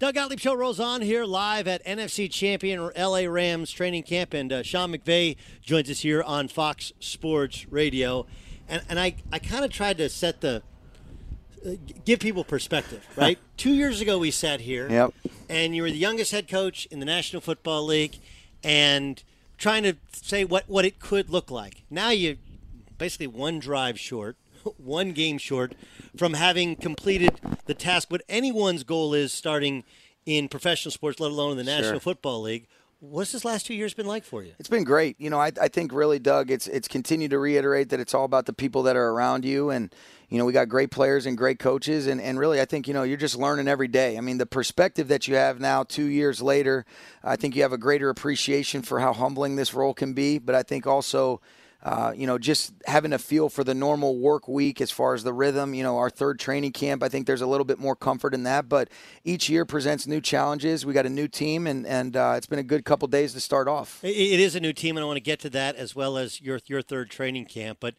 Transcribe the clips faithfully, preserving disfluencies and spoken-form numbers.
Doug Gottlieb Show rolls on here live at N F C Champion L A Rams training camp, and uh, Sean McVay joins us here on Fox Sports Radio. And and I, I kind of tried to set the uh, give people perspective, right? Two years ago we sat here, yep. And you were the youngest head coach in the National Football League, and trying to say what, what it could look like. Now you're basically one drive short, one game short from having completed the task. What anyone's goal is starting in professional sports, let alone in the National sure. Football League. What's this last two years been like for you? It's been great. You know, I, I think really, Doug, it's it's continued to reiterate that it's all about the people that are around you. And, you know, we got great players and great coaches. And, and really, I think, you know, you're just learning every day. I mean, the perspective that you have now two years later, I think you have a greater appreciation for how humbling this role can be. But I think also, Uh, you know, just having a feel for the normal work week as far as the rhythm, you know, our third training camp, I think there's a little bit more comfort in that, but each year presents new challenges. We got a new team, and, and uh, it's been a good couple days to start off. It, it is a new team, and I want to get to that as well as your your third training camp, but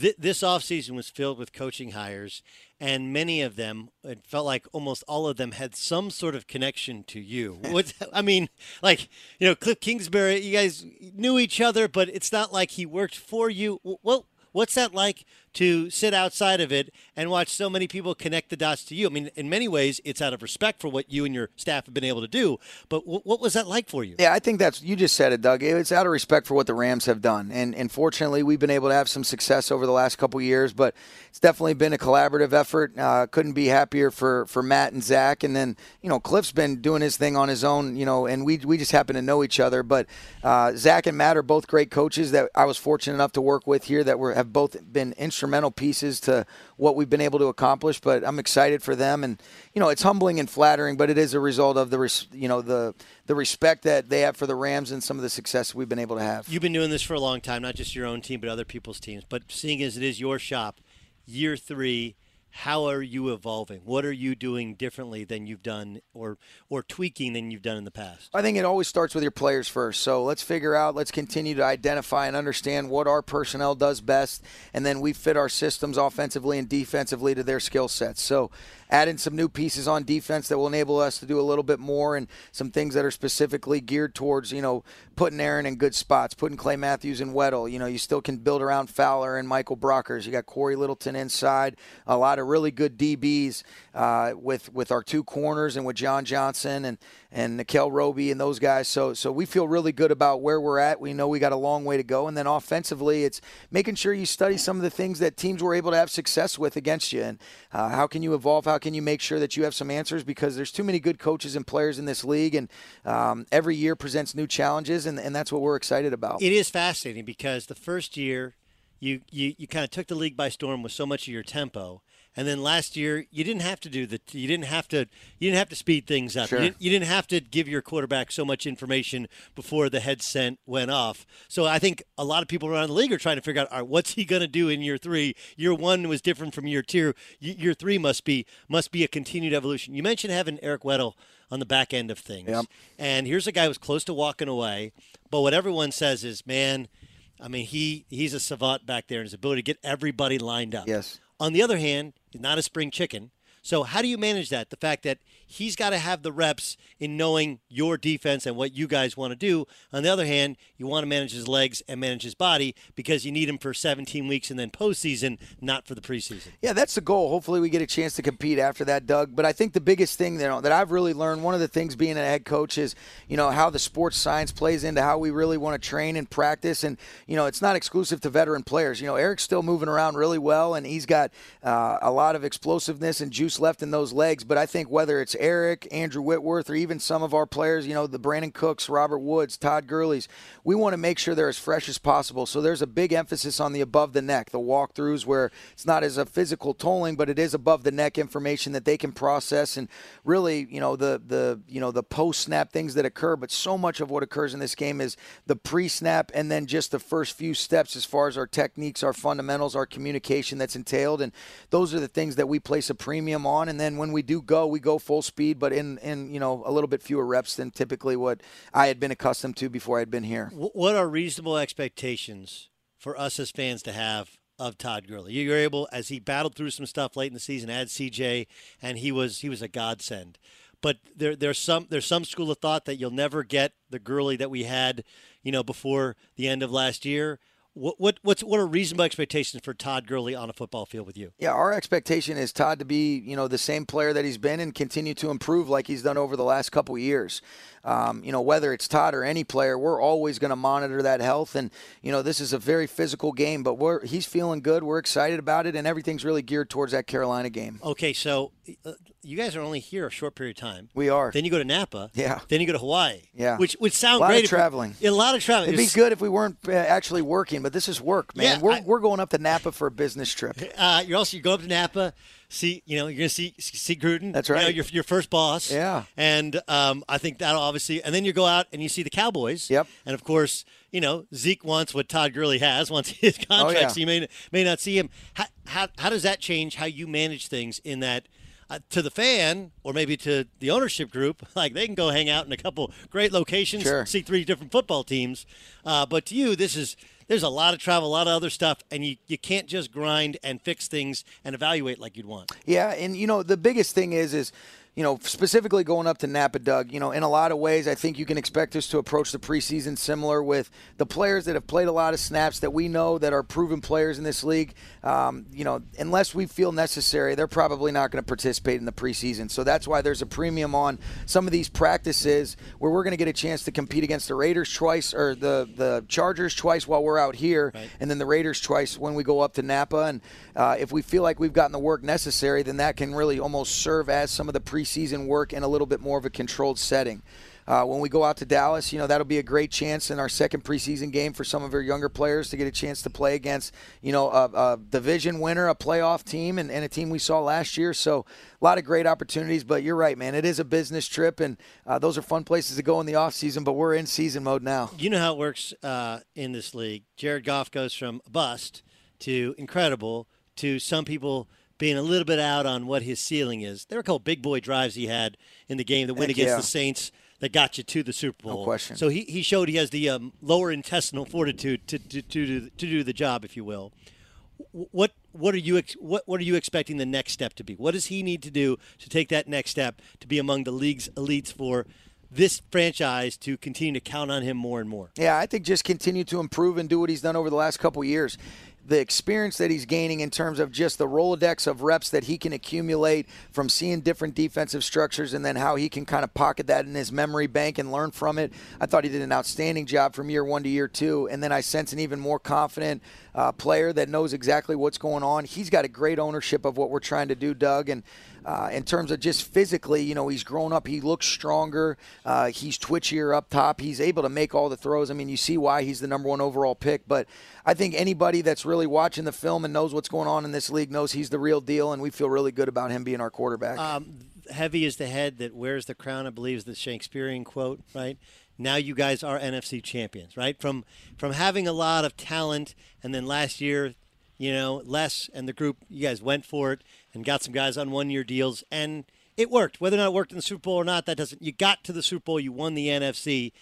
th- this offseason was filled with coaching hires, and many of them, it felt like almost all of them had some sort of connection to you. What, I mean, like, you know, Cliff Kingsbury, you guys knew each other, but it's not like he worked for you. Well, what's that like to sit outside of it and watch so many people connect the dots to you. I mean, in many ways, it's out of respect for what you and your staff have been able to do. But w- what was that like for you? Yeah, I think that's, you just said it, Doug. It's out of respect for what the Rams have done. And, and fortunately, we've been able to have some success over the last couple of years. But it's definitely been a collaborative effort. Uh, couldn't be happier for, for Matt and Zach. And then, you know, Cliff's been doing his thing on his own, you know, and we, we just happen to know each other. But uh, Zach and Matt are both great coaches that I was fortunate enough to work with here that were, have both been instrumental pieces to what we've been able to accomplish. But I'm excited for them. And, you know, it's humbling and flattering, but it is a result of the, res- you know, the the respect that they have for the Rams and some of the success we've been able to have. You've been doing this for a long time, not just your own team, but other people's teams. But seeing as it is your shop, year three, how are you evolving? What are you doing differently than you've done or or tweaking than you've done in the past? I think it always starts with your players first. So let's figure out, let's continue to identify and understand what our personnel does best, and then we fit our systems offensively and defensively to their skill sets. So adding some new pieces on defense that will enable us to do a little bit more, and some things that are specifically geared towards, you know, putting Aaron in good spots, putting Clay Matthews and Weddle. You know, you still can build around Fowler and Michael Brockers. You got Corey Littleton inside, a lot of really good D Bs uh, with with our two corners and with John Johnson and and Nickell Robey and those guys. So so we feel really good about where we're at. We know we got a long way to go. And then offensively, it's making sure you study some of the things that teams were able to have success with against you, and uh, how can you evolve? How can you make sure that you have some answers? Because there's too many good coaches and players in this league, and um, every year presents new challenges, and, and that's what we're excited about. It is fascinating because the first year you, you, you kind of took the league by storm with so much of your tempo. And then last year, you didn't have to do the. You didn't have to. You didn't have to speed things up. Sure. You, didn't, you didn't have to give your quarterback so much information before the headset went off. So I think a lot of people around the league are trying to figure out, all right, what's he going to do in year three? Year one was different from year two. Year three must be must be a continued evolution. You mentioned having Eric Weddle on the back end of things, yep. And here's a guy who's close to walking away, but what everyone says is, man, I mean, he he's a savant back there, and his ability to get everybody lined up. Yes. On the other hand, he's not a spring chicken. So how do you manage that? The fact that he's got to have the reps in knowing your defense and what you guys want to do. On the other hand, you want to manage his legs and manage his body because you need him for seventeen weeks and then postseason, not for the preseason. Yeah, that's the goal. Hopefully we get a chance to compete after that, Doug. But I think the biggest thing that, that I've really learned, one of the things being a head coach is, you know, how the sports science plays into how we really want to train and practice. And, you know, it's not exclusive to veteran players. You know, Eric's still moving around really well, and he's got uh, a lot of explosiveness and juice left in those legs. But I think whether it's Eric, Andrew Whitworth, or even some of our players, you know, the Brandon Cooks, Robert Woods, Todd Gurley's, we want to make sure they're as fresh as possible. So there's a big emphasis on the above the neck, the walkthroughs, where it's not as a physical tolling, but it is above the neck information that they can process, and really, you know, the the you know the post snap things that occur. But so much of what occurs in this game is the pre snap, and then just the first few steps as far as our techniques, our fundamentals, our communication that's entailed, and those are the things that we place a premium on. And then when we do go, we go full speed, but in, in you know, a little bit fewer reps than typically what I had been accustomed to before I'd been here. What are reasonable expectations for us as fans to have of Todd Gurley? You're able, as he battled through some stuff late in the season, had C J, and he was he was a godsend. But there there's some there's some school of thought that you'll never get the Gurley that we had, you know, before the end of last year. What what what's what are reasonable expectations for Todd Gurley on a football field with you? Yeah, our expectation is Todd to be, you know, the same player that he's been and continue to improve like he's done over the last couple of years. Um, you know, whether it's Todd or any player, we're always going to monitor that health. And, you know, this is a very physical game, but we're he's feeling good. We're excited about it, and everything's really geared towards that Carolina game. Okay, so uh, you guys are only here a short period of time. We are. Then you go to Napa. Yeah. Then you go to Hawaii. Yeah. Which would sound great. A lot of traveling. We, a lot of traveling. It'd be good if we weren't uh, actually working, but this is work, man. Yeah, we're I, we're going up to Napa for a business trip. Uh, you're also you go up to Napa. See, you know, you're gonna see see Gruden. That's right. You know, your your first boss. Yeah. And um, I think that'll obviously, and then you go out and you see the Cowboys. Yep. And of course, you know, Zeke wants what Todd Gurley has. Wants his contract. Oh, yeah. So you may may not see him. How, how how does that change how you manage things in that? Uh, to the fan, or maybe to the ownership group, like they can go hang out in a couple great locations, sure, see three different football teams. Uh, but to you, this is there's a lot of travel, a lot of other stuff, and you, you can't just grind and fix things and evaluate like you'd want. Yeah, and you know the biggest thing is is. you know, specifically going up to Napa, Doug, you know, in a lot of ways, I think you can expect us to approach the preseason similar with the players that have played a lot of snaps that we know that are proven players in this league. Um, you know, unless we feel necessary, they're probably not going to participate in the preseason. So that's why there's a premium on some of these practices where we're going to get a chance to compete against the Raiders twice or the, the Chargers twice while we're out here, right. And then the Raiders twice when we go up to Napa. And uh, if we feel like we've gotten the work necessary, then that can really almost serve as some of the preseason work in a little bit more of a controlled setting. Uh, when we go out to Dallas, you know, that'll be a great chance in our second preseason game for some of our younger players to get a chance to play against, you know, a, a division winner, a playoff team, and, and a team we saw last year. So a lot of great opportunities. But you're right, man. It is a business trip, and uh, those are fun places to go in the offseason, but we're in season mode now. You know how it works uh, in this league. Jared Goff goes from bust to incredible to some people – being a little bit out on what his ceiling is. There were a couple big boy drives he had in the game that went Heck against yeah. the Saints that got you to the Super Bowl. No question. So he, he showed he has the um, lower intestinal fortitude to to to to do the job, if you will. What what are you what what are you expecting the next step to be? What does he need to do to take that next step to be among the league's elites for this franchise to continue to count on him more and more? Yeah, I think just continue to improve and do what he's done over the last couple of years. The experience that he's gaining in terms of just the Rolodex of reps that he can accumulate from seeing different defensive structures and then how he can kind of pocket that in his memory bank and learn from it. I thought he did an outstanding job from year one to year two. And then I sense an even more confident uh, player that knows exactly what's going on. He's got a great ownership of what we're trying to do, Doug. And uh, in terms of just physically, you know, he's grown up. He looks stronger. Uh, he's twitchier up top. He's able to make all the throws. I mean, you see why he's the number one overall pick. But I think anybody that's really watching the film and knows what's going on in this league knows he's the real deal, and we feel really good about him being our quarterback. Um, heavy is the head that wears the crown, I believe is the Shakespearean quote, right? Now you guys are N F C champions, right? From from having a lot of talent, and then last year, you know, Les and the group, you guys went for it and got some guys on one-year deals, and it worked. Whether or not it worked in the Super Bowl or not, that doesn't. You got to the Super Bowl, you won the N F C.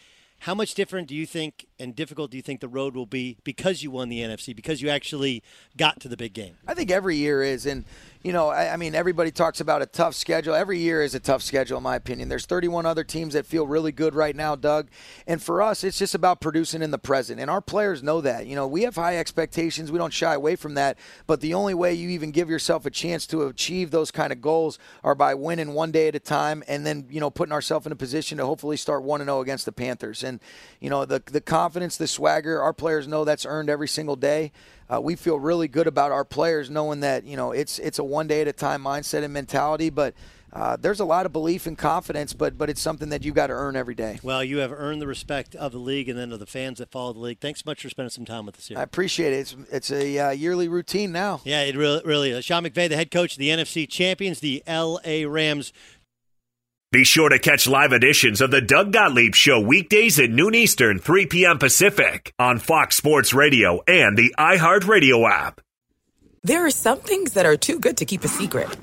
How much different do you think and difficult do you think the road will be because you won the N F C, because you actually got to the big game? I think every year is. And, you know, I, I mean, everybody talks about a tough schedule. Every year is a tough schedule, in my opinion. There's thirty-one other teams that feel really good right now, Doug. And for us, it's just about producing in the present. And our players know that. You know, we have high expectations. We don't shy away from that. But the only way you even give yourself a chance to achieve those kind of goals are by winning one day at a time and then, you know, putting ourselves in a position to hopefully start one and oh against the Panthers. And, you know, the the confidence, the swagger, our players know that's earned every single day. Uh, we feel really good about our players knowing that, you know, it's it's a one-day-at-a-time mindset and mentality. But uh, there's a lot of belief and confidence, but but it's something that you've got to earn every day. Well, you have earned the respect of the league and then of the fans that follow the league. Thanks so much for spending some time with us here. I appreciate it. It's, it's a uh, yearly routine now. Yeah, it really, really is. Sean McVay, the head coach of the N F C champions, the L A Rams. Be sure to catch live editions of the Doug Gottlieb Show weekdays at noon Eastern, three p.m. Pacific on Fox Sports Radio and the iHeartRadio app. There are some things that are too good to keep a secret.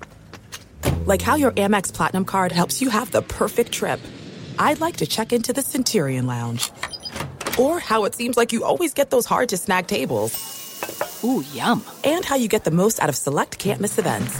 Like how your Amex Platinum card helps you have the perfect trip. I'd like to check into the Centurion Lounge. Or how it seems like you always get those hard-to-snag tables. Ooh, yum. And how you get the most out of select can't-miss events.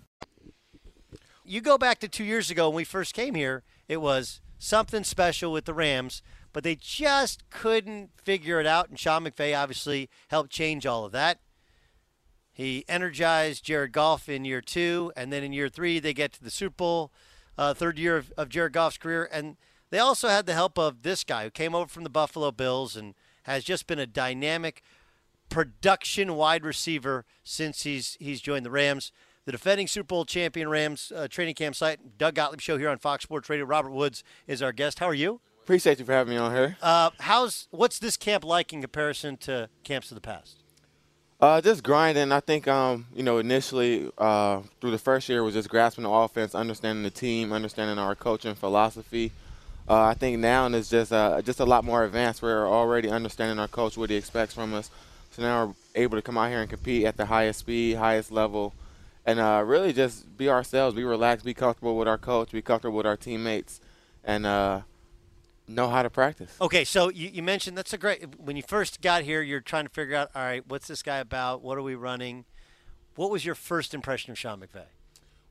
You go back to two years ago when we first came here, it was something special with the Rams, but they just couldn't figure it out, and Sean McVay obviously helped change all of that. He energized Jared Goff in year two, and then in year three they get to the Super Bowl, uh, third year of, of Jared Goff's career, and they also had the help of this guy who came over from the Buffalo Bills and has just been a dynamic production wide receiver since he's he's joined the Rams. The defending Super Bowl champion Rams uh, training camp site, Doug Gottlieb Show here on Fox Sports Radio. Robert Woods is our guest. How are you? Appreciate you for having me on here. Uh, how's what's this camp like in comparison to camps of the past? Uh, just grinding. I think um, you know initially uh, through the first year was just grasping the offense, understanding the team, understanding our culture and philosophy. Uh, I think now it's just uh, just a lot more advanced. We're already understanding our coach, what he expects from us. So now we're able to come out here and compete at the highest speed, highest level. And uh, really just be ourselves, be relaxed, be comfortable with our coach, be comfortable with our teammates, and uh, know how to practice. Okay, so you, you mentioned that's a great – when you first got here, you're trying to figure out, all right, what's this guy about? What are we running? What was your first impression of Sean McVay?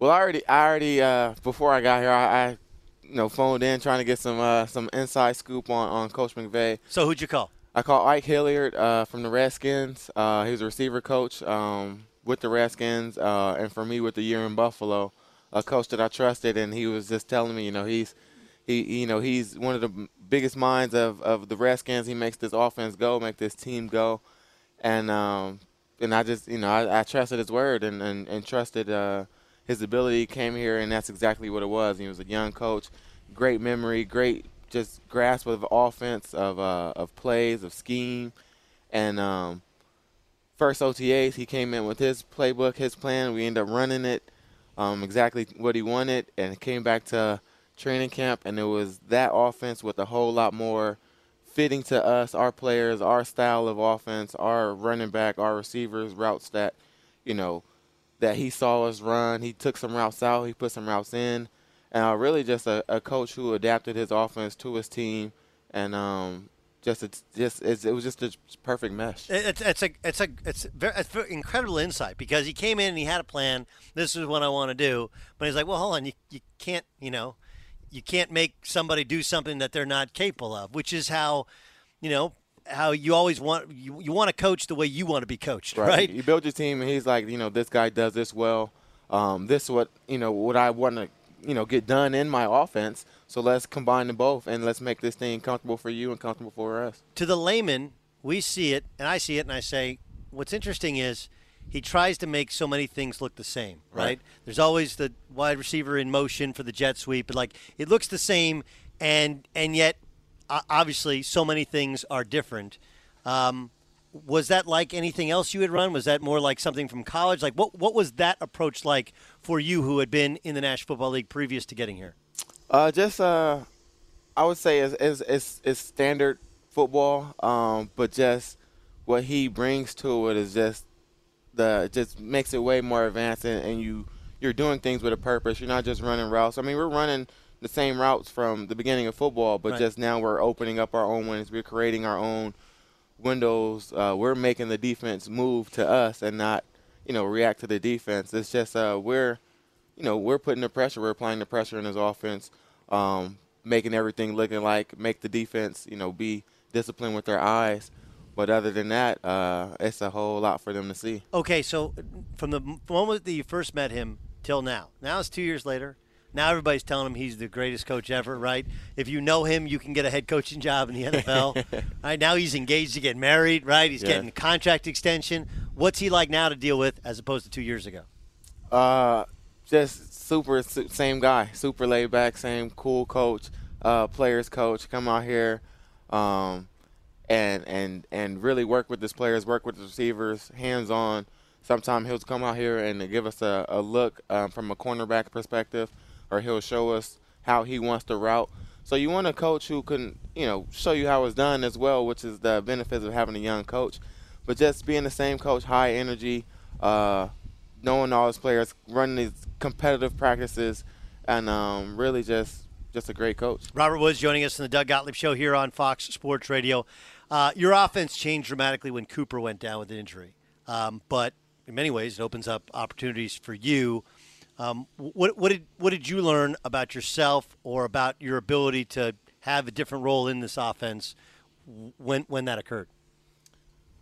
Well, I already, I already uh, before I got here, I, I you know, phoned in trying to get some uh, some inside scoop on, on Coach McVay. So who'd you call? I called Ike Hilliard uh, from the Redskins. Uh, he was a receiver coach. Um, with the Redskins, uh, and for me with the year in Buffalo, a coach that I trusted, and he was just telling me, you know, he's he you know, he's one of the biggest minds of, of the Redskins. He makes this offense go, make this team go. And um, and I just, you know, I, I trusted his word and, and, and trusted uh, his ability. Came here, and that's exactly what it was. He was a young coach, great memory, great just grasp of offense, of uh, of plays, of scheme, and um first O T As, he came in with his playbook, his plan. We ended up running it um, exactly what he wanted, and it came back to training camp, and it was that offense with a whole lot more fitting to us, our players, our style of offense, our running back, our receivers, routes that, you know, that he saw us run. He took some routes out. He put some routes in. And uh, really just a, a coach who adapted his offense to his team, and um Just it's just it's, it was just a perfect mesh. It's it's a it's a it's very, it's incredible insight, because he came in and he had a plan. This is what I want to do, but he's like, well, hold on, you you can't you know, you can't make somebody do something that they're not capable of, which is how, you know, how you always want you you want to coach the way you want to be coached, right? right? You build your team, and he's like, you know, this guy does this well. Um, this is what you know what I want to you know get done in my offense. So let's combine them both, and let's make this thing comfortable for you and comfortable for us. To the layman, we see it, and I see it, and I say, what's interesting is he tries to make so many things look the same, right? right? There's always the wide receiver in motion for the jet sweep, but like it looks the same, and and yet obviously so many things are different. Um, was that like anything else you had run? Was that more like something from college? Like what what was that approach like for you, who had been in the National Football League previous to getting here? Uh, just uh, I would say it's it's it's, it's standard football, um, but just what he brings to it is just the just makes it way more advanced, and, and you you're doing things with a purpose. You're not just running routes. I mean, we're running the same routes from the beginning of football, but right. just now we're opening up our own wins. We're creating our own windows. Uh, we're making the defense move to us and not, you know, react to the defense. It's just uh, we're, you know, we're putting the pressure. We're applying the pressure in his offense, um, making everything looking like make the defense, you know, be disciplined with their eyes. But other than that, uh, it's a whole lot for them to see. Okay, so from the moment that you first met him till now, now it's two years later. Now everybody's telling him he's the greatest coach ever, right? If you know him, you can get a head coaching job in the N F L. All right, now he's engaged to get married, right? He's yeah. getting a contract extension. What's he like now to deal with as opposed to two years ago? Uh, just super, same guy, super laid back, same cool coach, uh, players coach. Come out here. Um, And, and and really work with his players, work with the receivers, hands-on. Sometimes he'll come out here and give us a, a look uh, from a cornerback perspective, or he'll show us how he wants to route. So you want a coach who can, you know, show you how it's done as well, which is the benefits of having a young coach. But just being the same coach, high energy, uh, knowing all his players, running these competitive practices, and um, really just just a great coach. Robert Woods joining us on the Doug Gottlieb Show here on Fox Sports Radio. Uh, your offense changed dramatically when Cooper went down with an injury, um, but in many ways it opens up opportunities for you. Um, what, what did what did you learn about yourself or about your ability to have a different role in this offense when when that occurred?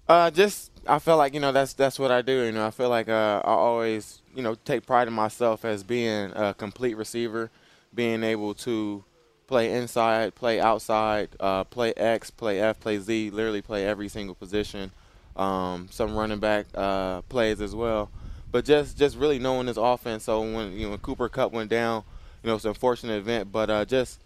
Uh, just I felt like you know that's that's what I do. You know, I feel like uh, I always you know take pride in myself as being a complete receiver, being able to play inside, play outside, uh, play X, play F, play Z, literally play every single position, um, some running back uh, plays as well. But just, just really knowing this offense. So when you know when Cooper Kupp went down, you know, it's an unfortunate event, but uh, just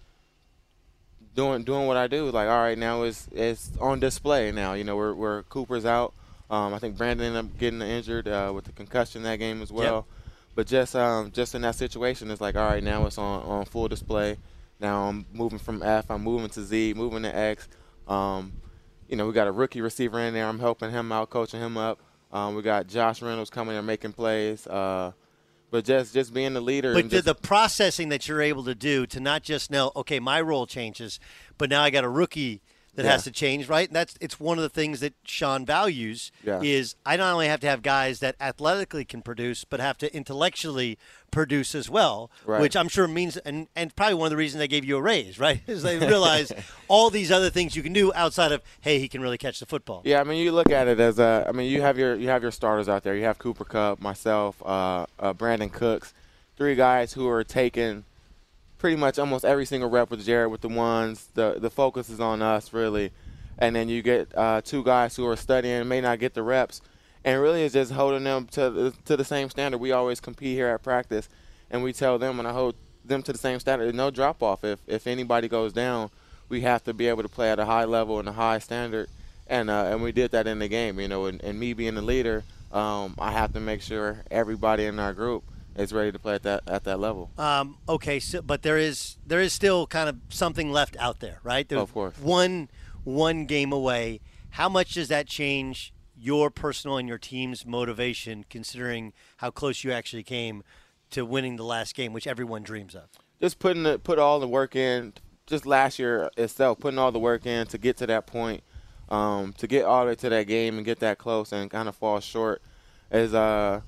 doing doing what I do, like, all right, now it's it's on display now. You know, we're, we're Cooper's out. Um, I think Brandon ended up getting injured uh, with the concussion that game as well. Yep. But just um, just in that situation, it's like, all right, now it's on, on full display. Now I'm moving from F, I'm moving to Z, moving to X. Um, you know, we got a rookie receiver in there. I'm helping him out, coaching him up. Um, we got Josh Reynolds coming and making plays. Uh, but just, just being the leader. But and just, the processing that you're able to do to not just know, okay, my role changes, but now I got a rookie that yeah. has to change, right? And that's it's one of the things that Sean values yeah. is I not only have to have guys that athletically can produce, but have to intellectually produce as well, right. which I'm sure means and, – and probably one of the reasons they gave you a raise, right, is they realize all these other things you can do outside of, hey, he can really catch the football. Yeah, I mean, you look at it as a – I mean, you have your you have your starters out there. You have Cooper Kupp, myself, uh, uh, Brandon Cooks, three guys who are taking – pretty much almost every single rep with Jared with the ones. The the focus is on us, really. And then you get uh, two guys who are studying, may not get the reps, and really is just holding them to the, to the same standard. We always compete here at practice, and we tell them, and I hold them to the same standard. There's no drop-off. If, if anybody goes down, we have to be able to play at a high level and a high standard, and uh, and we did that in the game. You know, and, and me being the leader, um, I have to make sure everybody in our group is ready to play at that at that level. Um, okay, so, but there is there is still kind of something left out there, right? There's of course. One one game away. How much does that change your personal and your team's motivation, considering how close you actually came to winning the last game, which everyone dreams of? Just putting the, put all the work in. Just last year itself, putting all the work in to get to that point, um, to get all the way to that game and get that close and kind of fall short. Is uh,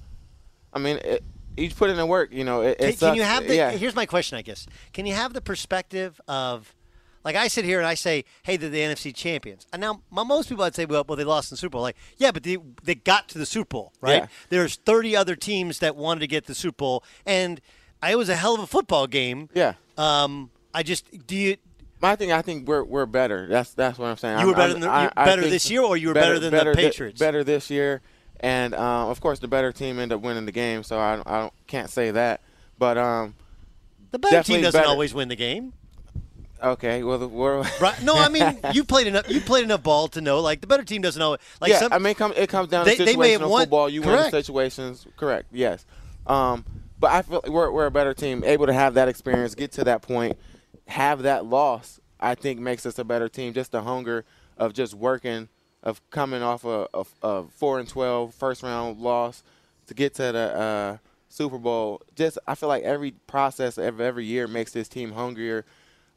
I mean. It, You put in the work, you know. It, it Can you have the, yeah. Here's my question, I guess. Can you have the perspective of, like I sit here and I say, hey, they're the N F C champions. And now most people I'd say, well, well they lost in the Super Bowl. Like, yeah, but they, they got to the Super Bowl, right? Yeah. There's thirty other teams that wanted to get the Super Bowl. And it was a hell of a football game. Yeah. Um, I just, do you, My thing, I think we're we're better. That's that's what I'm saying. You were I'm, better, I'm, than the, I, better I this year, or you were better, better than better the Patriots? Th- better this year, and um, of course, the better team ended up winning the game. So I I don't, can't say that, but um, the better team doesn't better. always win the game. Okay, well, the world. Right. No, I mean you played enough. You played enough ball to know, like the better team doesn't always. Like yeah, some, I mean, it, come, it comes down they, to situational won, football. You correct. win situations, correct? Yes, um, but I feel like we're we're a better team, able to have that experience, get to that point, have that loss. I think makes us a better team. Just the hunger of just working, of coming off a, a, a four and twelve first round loss to get to the uh, Super Bowl. Just I feel like every process of every year makes this team hungrier.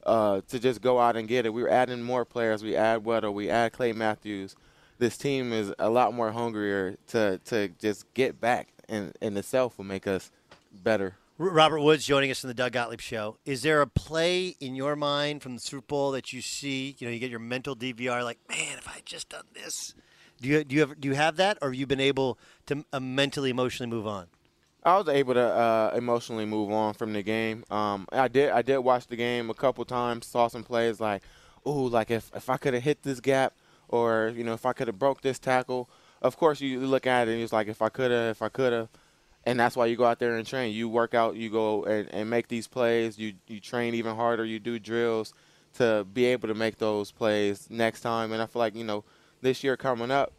Uh, to just go out and get it. We were adding more players. We add Weddle. We add Clay Matthews. This team is a lot more hungrier to to just get back, and, and itself will make us better. Robert Woods joining us in the Doug Gottlieb Show. Is there a play in your mind from the Super Bowl that you see, you know, you get your mental D V R, like, man, if I had just done this. Do you do you, ever, do you have that, or have you been able to uh, mentally, emotionally move on? I was able to uh, emotionally move on from the game. Um, I did. I did watch the game a couple times. Saw some plays like, "Ooh, like if, if I could have hit this gap, or you know, if I could have broke this tackle." Of course, you look at it and it's like, "If I could have, if I could have," and that's why you go out there and train. You work out. You go and, and make these plays. You you train even harder. You do drills to be able to make those plays next time. And I feel like you know, this year coming up,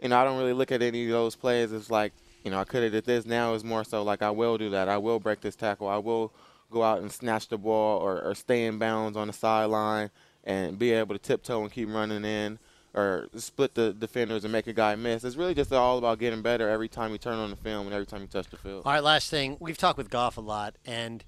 you know, I don't really look at any of those plays. It's like. You know, I could have did this. Now is more so like I will do that. I will break this tackle. I will go out and snatch the ball or, or stay in bounds on the sideline and be able to tiptoe and keep running in or split the defenders and make a guy miss. It's really just all about getting better every time you turn on the film and every time you touch the field. All right, last thing. We've talked with Goff a lot. And,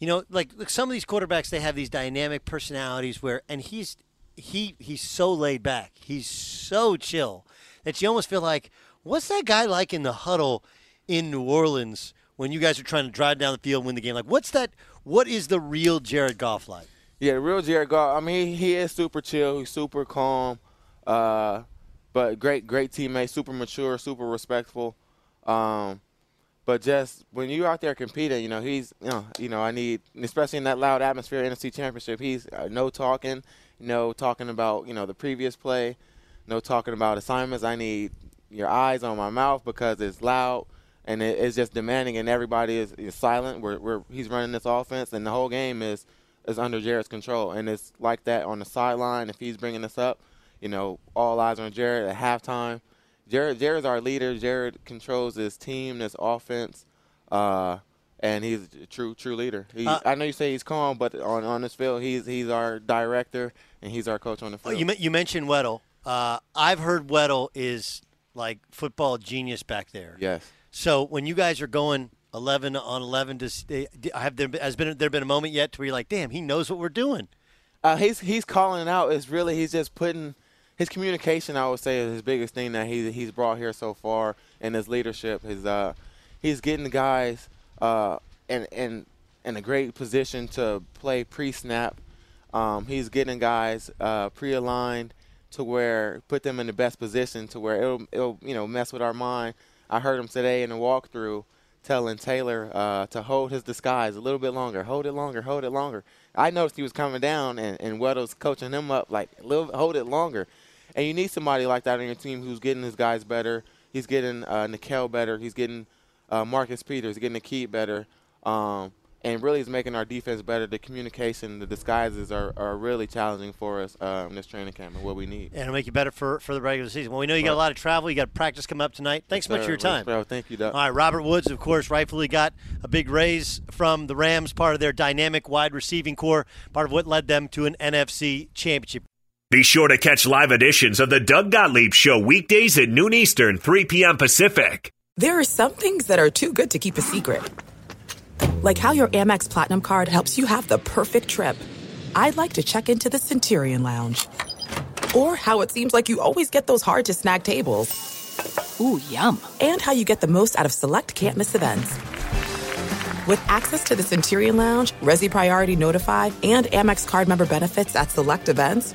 you know, like some of these quarterbacks, they have these dynamic personalities where – and he's he he's so laid back. He's so chill that you almost feel like – what's that guy like in the huddle in New Orleans when you guys are trying to drive down the field and win the game? Like, what's that? What is the real Jared Goff like? Yeah, the real Jared Goff, I mean, he, he is super chill. He's super calm, uh, but great, great teammate, super mature, super respectful. Um, but just when you're out there competing, you know, he's, you know, you know, I need, especially in that loud atmosphere, N F C Championship, he's uh, no talking, no talking about, you know, the previous play, no talking about assignments. I need your eyes on my mouth because it's loud and it, it's just demanding, and everybody is, is silent. We're, we're he's running this offense, and the whole game is is under Jared's control, and it's like that on the sideline. If he's bringing us up, you know, all eyes on Jared at halftime. Jared Jared's our leader. Jared controls his team, this offense, uh, and he's a true true leader. He, uh, I know you say he's calm, but on, on this field, he's he's our director and he's our coach on the field. You you mentioned Weddle. Uh, I've heard Weddle is like football genius back there. Yes. So when you guys are going eleven on eleven, to stay, have there has been there been a moment yet to where you're like, damn, he knows what we're doing? Uh, he's he's calling it out. It's really he's just putting his communication. I would say is his biggest thing that he he's brought here so far, and his leadership. His uh, he's getting the guys uh in in in a great position to play pre-snap. Um, he's getting guys uh pre-aligned. To where put them in the best position to where it'll, it'll you know mess with our mind. I heard him today in the walkthrough telling Taylor uh, to hold his disguise a little bit longer, hold it longer, hold it longer. I noticed he was coming down and, and Weddle's coaching him up like little, hold it longer. And you need somebody like that on your team who's getting his guys better. He's getting uh, Nickell better. He's getting uh, Marcus Peters. He's getting Aqib better. Um, and really is making our defense better. The communication, the disguises are, are really challenging for us uh, in this training camp and what we need. And it'll make you better for, for the regular season. Well, we know you right. got a lot of travel. You got practice coming up tonight. Thanks yes, so much sir. for your time. Yes, Thank you, Doc. All right, Robert Woods, of course, rightfully got a big raise from the Rams, part of their dynamic wide receiving core, part of what led them to an N F C championship. Be sure to catch live editions of the Doug Gottlieb Show weekdays at noon Eastern, three p.m. Pacific. There are some things that are too good to keep a secret. Like how your Amex Platinum card helps you have the perfect trip. I'd like to check into the Centurion Lounge. Or how it seems like you always get those hard-to-snag tables. Ooh, yum. And how you get the most out of select can't-miss events. With access to the Centurion Lounge, Resi Priority Notified, and Amex card member benefits at select events,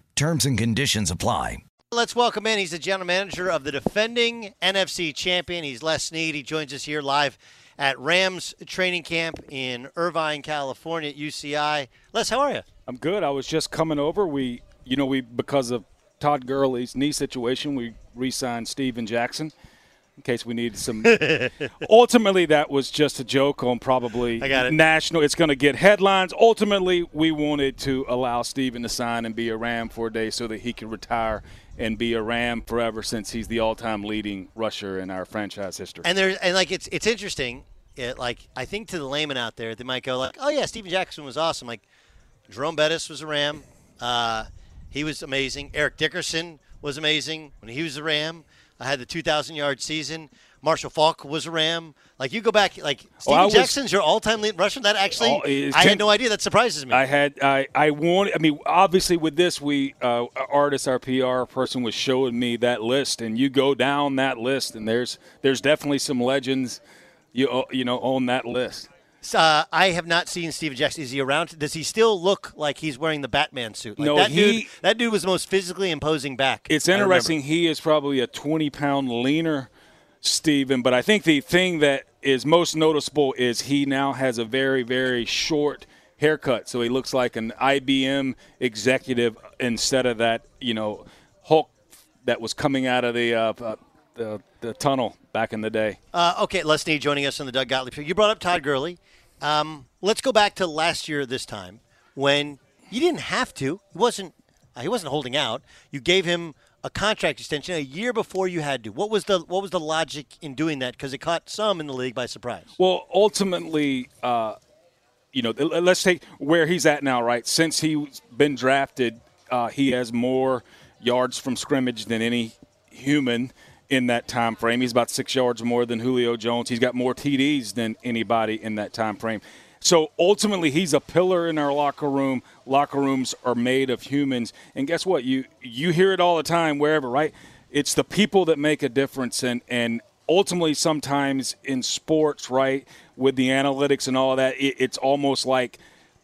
Terms and conditions apply. Let's welcome in. He's the general manager of the defending N F C champion. He's Les Snead. He joins us here live at Rams training camp in Irvine, California at U C I. Les, how are you? I'm good. I was just coming over. We, you know, we because of Todd Gurley's knee situation, we re-signed Steven Jackson in case we needed some. Ultimately, that was just a joke on probably I got it. National. It's going to get headlines. Ultimately, we wanted to allow Steven to sign and be a Ram for a day so that he could retire and be a Ram forever, since he's the all-time leading rusher in our franchise history. And there's and like it's it's interesting. It, like I think to the layman out there, they might go like, "Oh yeah, Steven Jackson was awesome." Like Jerome Bettis was a Ram. Uh, he was amazing. Eric Dickerson was amazing when he was a Ram. I had the two thousand yard season. Marshall Faulk was a Ram. Like, you go back, like, Steven well, Jackson's was, your all-time leading rusher. That actually, oh, I ten, had no idea. That surprises me. I had, I, I wanted, I mean, obviously with this, we, uh, our artist, our P R person was showing me that list, and you go down that list, and there's there's definitely some legends, you, you know, on that list. Uh, I have not seen Steven Jackson. Is he around? Does he still look like he's wearing the Batman suit? Like no, that he, dude. That dude was the most physically imposing back. It's interesting. He is probably a twenty pound leaner, Steven. But I think the thing that is most noticeable is he now has a very, very short haircut. So he looks like an I B M executive instead of that, you know, Hulk that was coming out of the uh, uh, the, the tunnel back in the day. Uh, okay, Les Snead joining us on the Doug Gottlieb Show. You brought up Todd Gurley. Um, let's go back to last year this time when you didn't have to. He wasn't uh, he wasn't holding out. You gave him a contract extension a year before you had to. What was the what was the logic in doing that? Because it caught some in the league by surprise. Well, ultimately, uh, you know, let's take where he's at now, right? Since he's been drafted, Uh, he has more yards from scrimmage than any human in that time frame. He's about six yards more than Julio Jones. He's got more T Ds than anybody in that time frame. So ultimately, he's a pillar in our locker room. Locker rooms are made of humans. And guess what? You you hear it all the time wherever, right? It's the people that make a difference. And, and ultimately, sometimes in sports, right, with the analytics and all that, it, it's almost like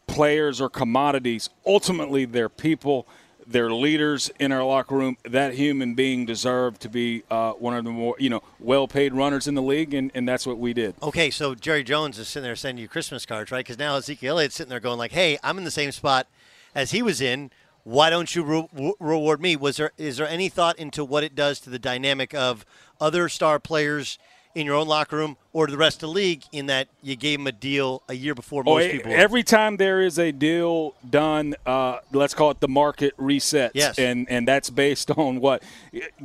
players are commodities. Ultimately, they're people. They're leaders in our locker room. That human being deserved to be uh, one of the more, you know, well-paid runners in the league, and, and that's what we did. Okay, so Jerry Jones is sitting there sending you Christmas cards, right? Because now Ezekiel Elliott's sitting there going like, hey, I'm in the same spot as he was in. Why don't you re- re- reward me? Was there is there any thought into what it does to the dynamic of other star players in your own locker room or the rest of the league in that you gave him a deal a year before most oh, people? Every time there is a deal done, uh, let's call it the market resets. Yes. And, and that's based on what?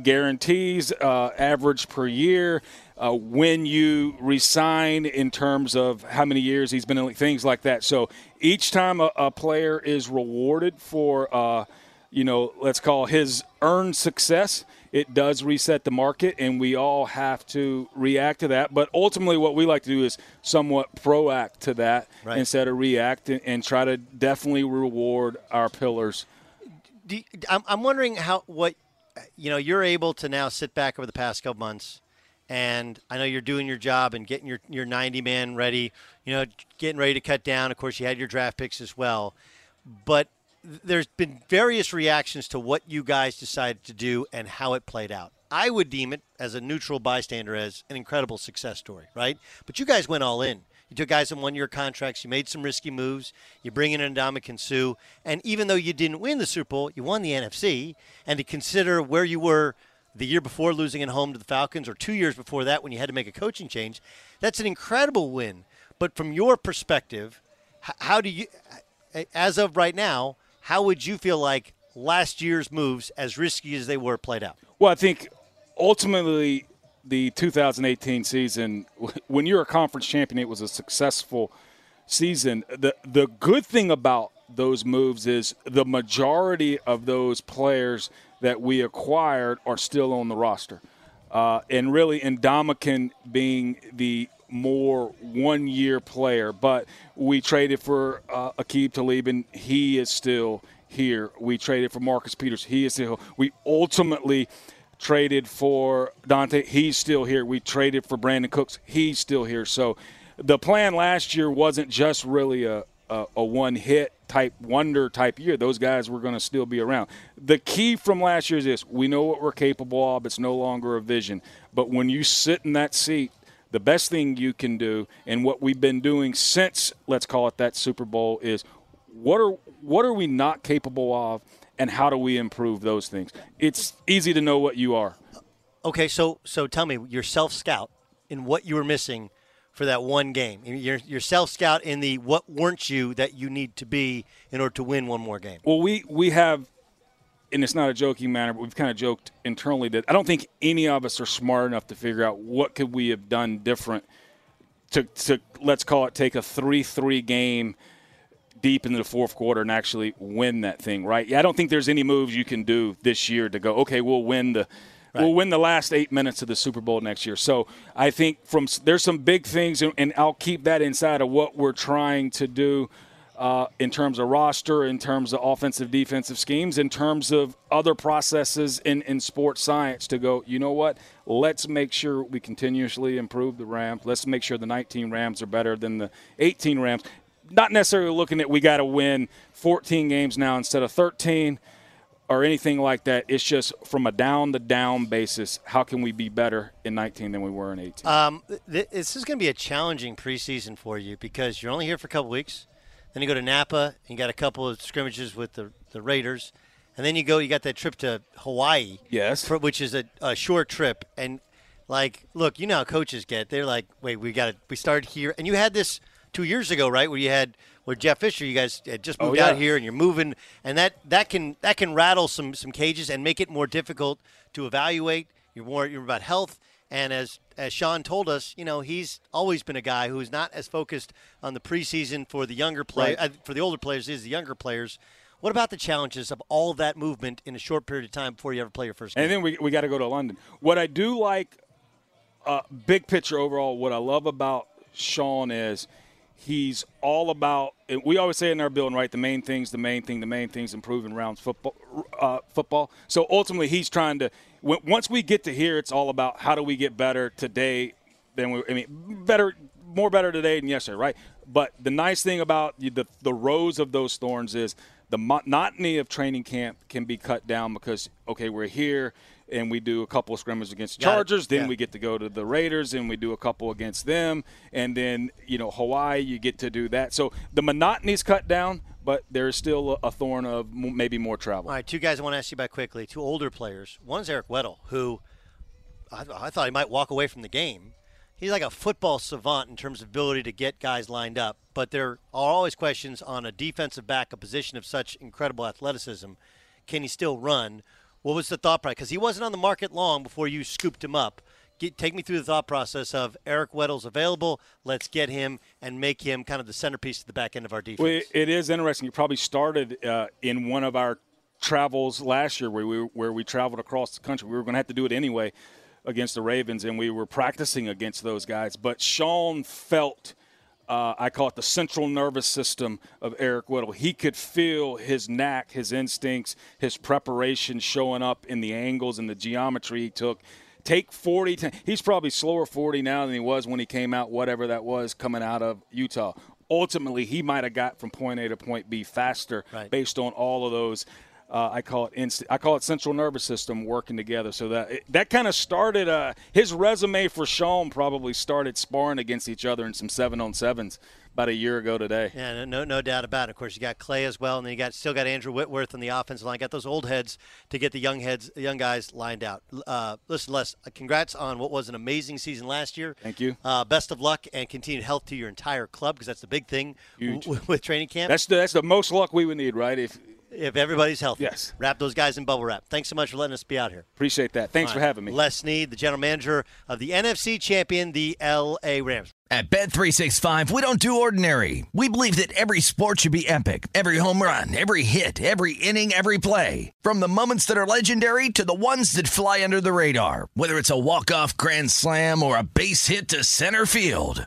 Guarantees, uh, average per year, uh, when you resign in terms of how many years he's been in, things like that. So each time a, a player is rewarded for, uh, you know, let's call his earned success, it does reset the market, and we all have to react to that. But ultimately what we like to do is somewhat proact to that, right, instead of react, and, and try to definitely reward our pillars. Do you, I'm, I'm wondering how, what, you know, you're able to now sit back over the past couple months, and I know you're doing your job and getting your, your ninety-man ready, you know, getting ready to cut down. Of course, you had your draft picks as well. But there's been various reactions to what you guys decided to do and how it played out. I would deem it, as a neutral bystander, as an incredible success story, right? But you guys went all in. You took guys on one-year contracts. You made some risky moves. You bring in Ndamukong Suh. And even though you didn't win the Super Bowl, you won the N F C. And to consider where you were the year before losing at home to the Falcons, or two years before that when you had to make a coaching change, that's an incredible win. But from your perspective, how do you, as of right now, how would you feel like last year's moves, as risky as they were, played out? Well, I think ultimately the two thousand eighteen season, when you're a conference champion, it was a successful season. The the good thing about those moves is the majority of those players that we acquired are still on the roster. Uh, and really Ndamukong being the more one-year player, but we traded for uh, Aqib Talib, and he is still here. We traded for Marcus Peters. He is still here. We ultimately traded for Dante. He's still here. We traded for Brandon Cooks. He's still here. So the plan last year wasn't just really a, a, a one-hit type, wonder type year. Those guys were going to still be around. The key from last year is this. We know what we're capable of. It's no longer a vision. But when you sit in that seat, the best thing you can do, and what we've been doing since, let's call it that Super Bowl, is what are what are we not capable of, and how do we improve those things? It's easy to know what you are. Okay, so so tell me, your self-scout in what you were missing for that one game. Your, your self-scout in the what weren't you that you need to be in order to win one more game. Well, we, we have, and it's not a joking manner, but we've kind of joked internally that I don't think any of us are smart enough to figure out what could we have done different to, to let's call it, take a three three game deep into the fourth quarter and actually win that thing, right? Yeah, I don't think there's any moves you can do this year to go, okay, we'll win the right. we'll win the last eight minutes of the Super Bowl next year. So I think from there's some big things, and, and I'll keep that inside of what we're trying to do. Uh, in terms of roster, in terms of offensive, defensive schemes, in terms of other processes in, in sports science to go, you know what, let's make sure we continuously improve the Rams. Let's make sure the nineteen Rams are better than the eighteen Rams. Not necessarily looking at we got to win fourteen games now instead of thirteen or anything like that. It's just from a down-to-down basis, how can we be better in nineteen than we were in eighteen? Um, th- this is going to be a challenging preseason for you because you're only here for a couple weeks. Then you go to Napa, and you got a couple of scrimmages with the, the Raiders. And then you go, you got that trip to Hawaii. Yes. For, which is a, a short trip. And, like, look, you know how coaches get. They're like, wait, we got to, we started here. And you had this two years ago, right, where you had, where Jeff Fisher, you guys had just moved oh, yeah. out here, and you're moving. And that, that can that can rattle some, some cages and make it more difficult to evaluate. You're more, you're about health. And as as Sean told us, you know, he's always been a guy who's not as focused on the preseason for the younger players, right. uh, for the older players, as the younger players. What about the challenges of all that movement in a short period of time before you ever play your first game? And then we we got to go to London. What I do like, uh, big picture overall, what I love about Sean is he's all about – we always say in our building, right, the main thing's the main thing, the main thing's improving rounds football. Uh, football. So ultimately he's trying to – once we get to here, it's all about how do we get better today than we – I mean, better – more better today than yesterday, right? But the nice thing about the the rows of those thorns is the monotony of training camp can be cut down because, okay, we're here and we do a couple of scrimmages against the Chargers, then yeah. we get to go to the Raiders and we do a couple against them, and then, you know, Hawaii, you get to do that. So the monotony's cut down, but there's still a thorn of maybe more travel. All right, two guys I want to ask you about quickly, two older players. One's Eric Weddle, who I, I thought he might walk away from the game. He's like a football savant in terms of ability to get guys lined up, but there are always questions on a defensive back, a position of such incredible athleticism. Can he still run? What was the thought process? Because he wasn't on the market long before you scooped him up. Get, take me through the thought process of Eric Weddle's available, let's get him and make him kind of the centerpiece of the back end of our defense. Well, it, it is interesting. You probably started uh, in one of our travels last year where we, where we traveled across the country. We were going to have to do it anyway against the Ravens, and we were practicing against those guys. But Sean felt, uh, I call it the central nervous system of Eric Weddle. He could feel his knack, his instincts, his preparation showing up in the angles and the geometry he took. Take forty. ten He's probably slower forty now than he was when he came out, whatever that was, coming out of Utah. Ultimately, he might have got from point A to point B faster, right, based on all of those. Uh, I call it inst- I call it central nervous system working together. So that it, that kind of started uh, his resume for Sean. Probably started sparring against each other in some seven on sevens about a year ago today. Yeah, no, no doubt about it. Of course, you got Clay as well, and then you got still got Andrew Whitworth on the offensive line. Got those old heads to get the young heads, young guys lined out. Uh, listen, Les, congrats on what was an amazing season last year. Thank you. Uh, best of luck and continued health to your entire club, because that's the big thing w- w- with training camp. That's the, that's the most luck we would need, right? If If everybody's healthy. Yes. Wrap those guys in bubble wrap. Thanks so much for letting us be out here. Appreciate that. Thanks All right. for having me. Les Snead, the general manager of the N F C champion, the L A Rams. At Bet three sixty-five, we don't do ordinary. We believe that every sport should be epic. Every home run, every hit, every inning, every play. From the moments that are legendary to the ones that fly under the radar. Whether it's a walk-off grand slam or a base hit to center field.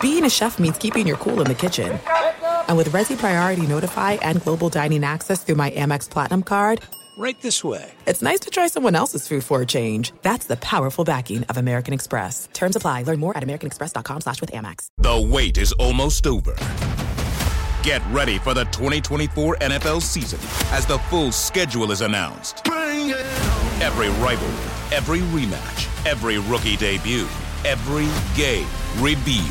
Being a chef means keeping your cool in the kitchen. And with Resi Priority Notify and Global Dining Access through my Amex Platinum card, right this way, it's nice to try someone else's food for a change. That's the powerful backing of American Express. Terms apply. Learn more at americanexpress.com slash with Amex. The wait is almost over. Get ready for the twenty twenty-four N F L season as the full schedule is announced. Bring it on. Every rivalry, every rematch, every rookie debut, every game revealed.